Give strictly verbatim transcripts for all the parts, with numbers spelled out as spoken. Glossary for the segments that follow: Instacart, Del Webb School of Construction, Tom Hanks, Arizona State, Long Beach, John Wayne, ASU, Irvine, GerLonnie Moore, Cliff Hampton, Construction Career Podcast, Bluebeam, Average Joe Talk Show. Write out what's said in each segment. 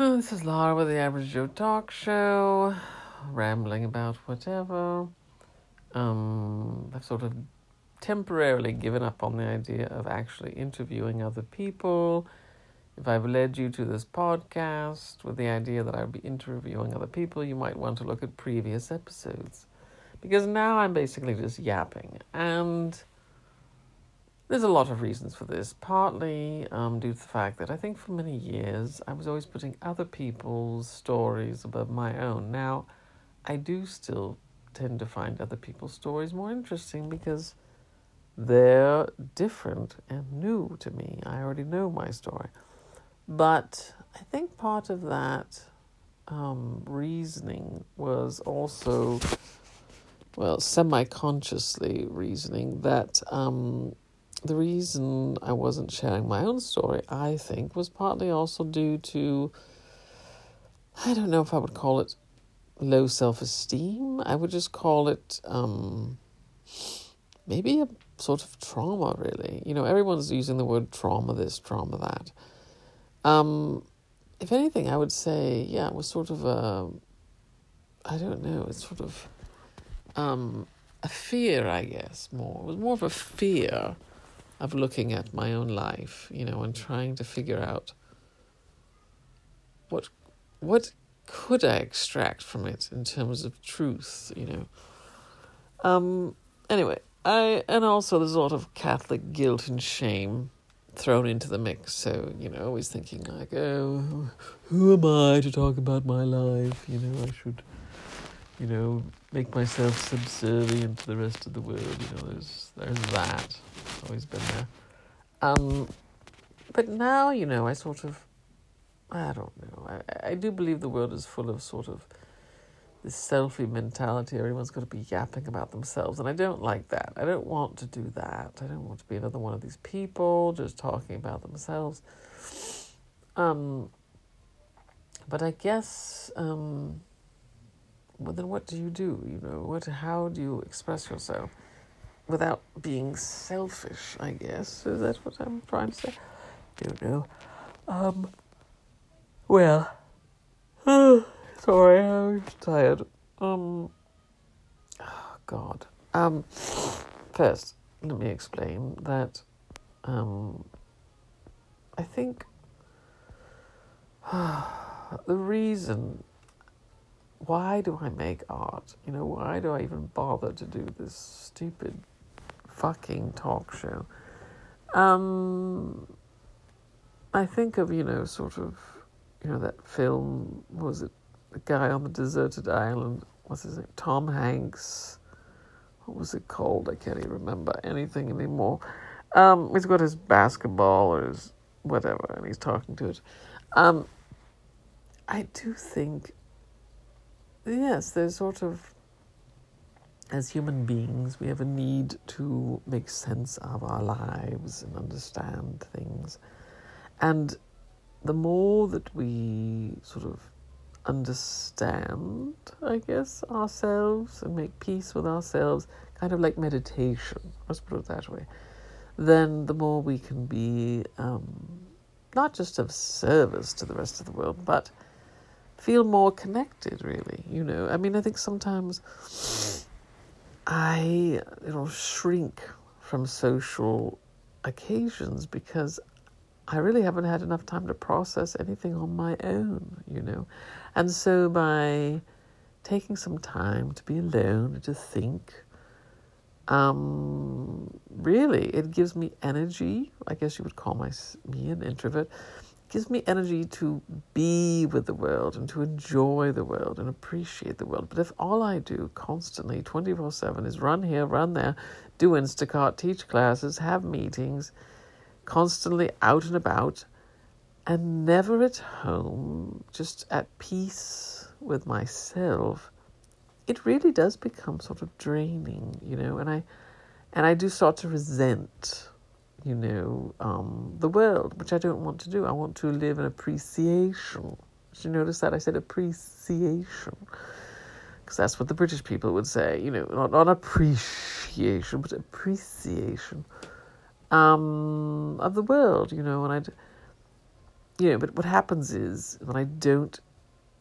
Oh, this is Laura with the Average Joe Talk Show, rambling about whatever. Um, I've sort of temporarily given up on the idea of actually interviewing other people. If I've led you to this podcast with the idea that I would be interviewing other people, you might want to look at previous episodes. Because now I'm basically just yapping. And there's a lot of reasons for this, partly um, due to the fact that I think for many years I was always putting other people's stories above my own. Now, I do still tend to find other people's stories more interesting because they're different and new to me. I already know my story. But I think part of that um, reasoning was also, well, semi-consciously reasoning that... Um, The reason I wasn't sharing my own story, I think, was partly also due to, I don't know if I would call it low self-esteem. I would just call it um, maybe a sort of trauma, really. You know, everyone's using the word trauma this, trauma that. Um, if anything, I would say, yeah, it was sort of a, I don't know, it's sort of um, a fear, I guess, more. It was more of a fear of looking at my own life, you know, and trying to figure out what what could I extract from it in terms of truth, you know. Um, anyway, I and also there's a lot of Catholic guilt and shame thrown into the mix, so, you know, always thinking like, oh, who am I to talk about my life, you know, I should, you know, make myself subservient to the rest of the world, you know, there's, there's that. Always been there. Um, but now, you know, I sort of, I don't know. I, I do believe the world is full of sort of this selfie mentality. Everyone's got to be yapping about themselves. And I don't like that. I don't want to do that. I don't want to be another one of these people just talking about themselves. Um, but I guess, um, well, then what do you do? You know, what? How do you express yourself without being selfish, I guess? Is that what I'm trying to say? Don't know. Um, well, sorry, I'm tired. Um, oh, God. Um, first, let me explain that, um, I think uh, the reason, why do I make art? You know, why do I even bother to do this stupid fucking talk show? Um, I think of, you know, sort of, you know, that film, what was it, the guy on the deserted island, what's his name, Tom Hanks, what was it called, I can't even remember anything anymore, um, he's got his basketball or his whatever, and he's talking to it. um, I do think, yes, there's sort of, as human beings, we have a need to make sense of our lives and understand things. And the more that we sort of understand, I guess, ourselves and make peace with ourselves, kind of like meditation, let's put it that way, then the more we can be um, not just of service to the rest of the world, but feel more connected, really, you know. I mean, I think sometimes I, you know, shrink from social occasions because I really haven't had enough time to process anything on my own, you know. And so by taking some time to be alone and to think, um, really, it gives me energy. I guess you would call my, me an introvert. It gives me energy to be with the world and to enjoy the world and appreciate the world. But if all I do constantly, twenty-four seven, is run here, run there, do Instacart, teach classes, have meetings, constantly out and about, and never at home, just at peace with myself, it really does become sort of draining, you know, and I, and I do start to resent, you know, um, the world, which I don't want to do. I want to live in appreciation. Did you notice that? I said appreciation. Because that's what the British people would say, you know, not, not appreciation, but appreciation um, of the world, you know. And I'd, you know, but what happens is when I don't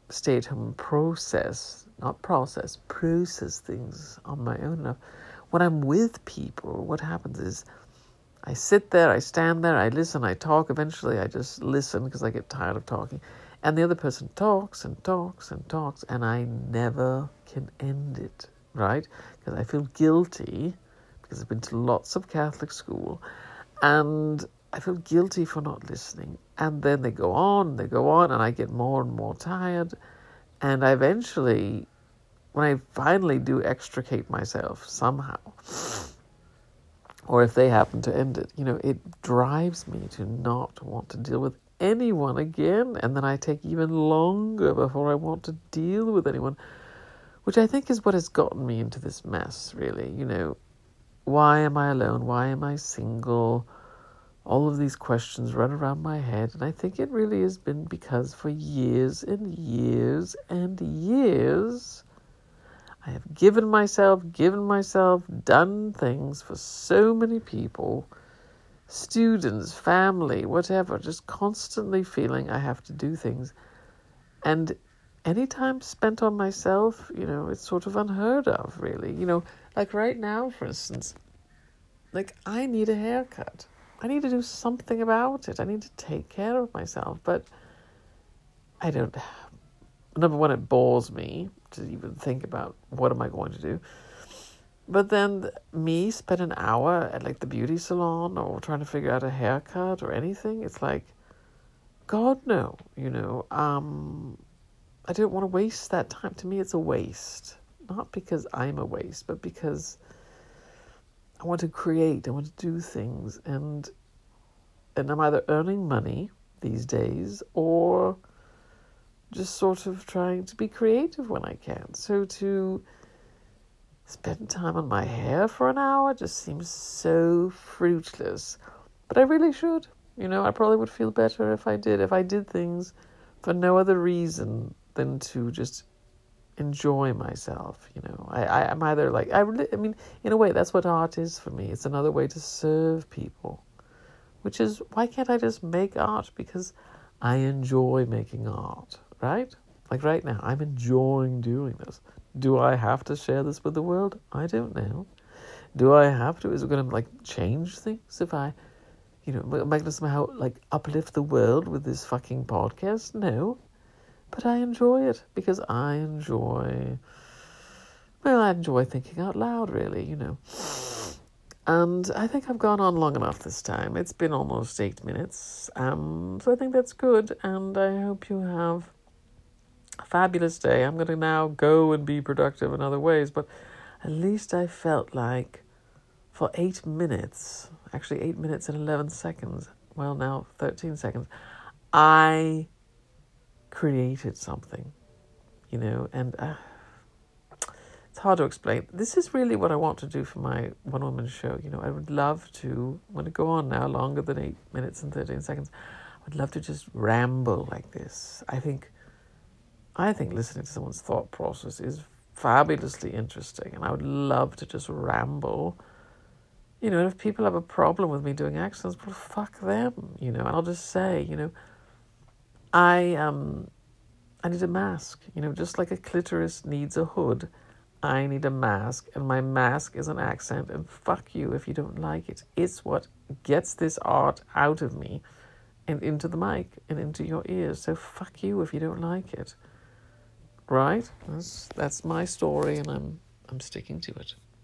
stay at home and process, not process, process things on my own enough, when I'm with people, what happens is I sit there, I stand there, I listen, I talk. Eventually I just listen because I get tired of talking. And the other person talks and talks and talks, and I never can end it, right? Because I feel guilty, because I've been to lots of Catholic school, and I feel guilty for not listening. And then they go on, they go on, and I get more and more tired. And I eventually, when I finally do extricate myself somehow, or if they happen to end it, you know, it drives me to not want to deal with anyone again. And then I take even longer before I want to deal with anyone, which I think is what has gotten me into this mess, really. You know, why am I alone? Why am I single? All of these questions run around my head, and I think it really has been because for years and years and years, I have given myself, given myself, done things for so many people, students, family, whatever, just constantly feeling I have to do things. And any time spent on myself, you know, it's sort of unheard of, really. You know, like right now, for instance, like I need a haircut. I need to do something about it. I need to take care of myself. But I don't... Number one, it bores me to even think about what am I going to do. But then me spend an hour at like the beauty salon or trying to figure out a haircut or anything. It's like, God, no. You know, um, I don't want to waste that time. To me, it's a waste. Not because I'm a waste, but because I want to create, I want to do things, and and I'm either earning money these days or just sort of trying to be creative when I can. So to spend time on my hair for an hour just seems so fruitless. But I really should. You know, I probably would feel better if I did, if I did things for no other reason than to just enjoy myself, you know. I, I, I'm either like, I, I mean, in a way, that's what art is for me. It's another way to serve people, which is, why can't I just make art? Because I enjoy making art, right? Like right now, I'm enjoying doing this. Do I have to share this with the world? I don't know. Do I have to? Is it going to, like, change things if I, you know, am I going to somehow, like, uplift the world with this fucking podcast? No. But I enjoy it because I enjoy, well, I enjoy thinking out loud, really, you know. And I think I've gone on long enough this time. It's been almost eight minutes. Um, so I think that's good. And I hope you have a fabulous day. I'm going to now go and be productive in other ways. But at least I felt like for eight minutes, actually eight minutes and eleven seconds, well, now thirteen seconds, I created something, you know, and uh, it's hard to explain. This is really what I want to do for my one-woman show. You know, I would love to, I'm going to go on now longer than eight minutes and thirteen seconds. I would love to just ramble like this. I think, I think listening to someone's thought process is fabulously interesting, and I would love to just ramble. You know, and if people have a problem with me doing accents, well, fuck them, you know, and I'll just say, you know, I um, I need a mask, you know, just like a clitoris needs a hood, I need a mask, and my mask is an accent, and fuck you if you don't like it. It's what gets this art out of me and into the mic and into your ears, so fuck you if you don't like it, right? That's, that's my story, and I'm I'm sticking to it.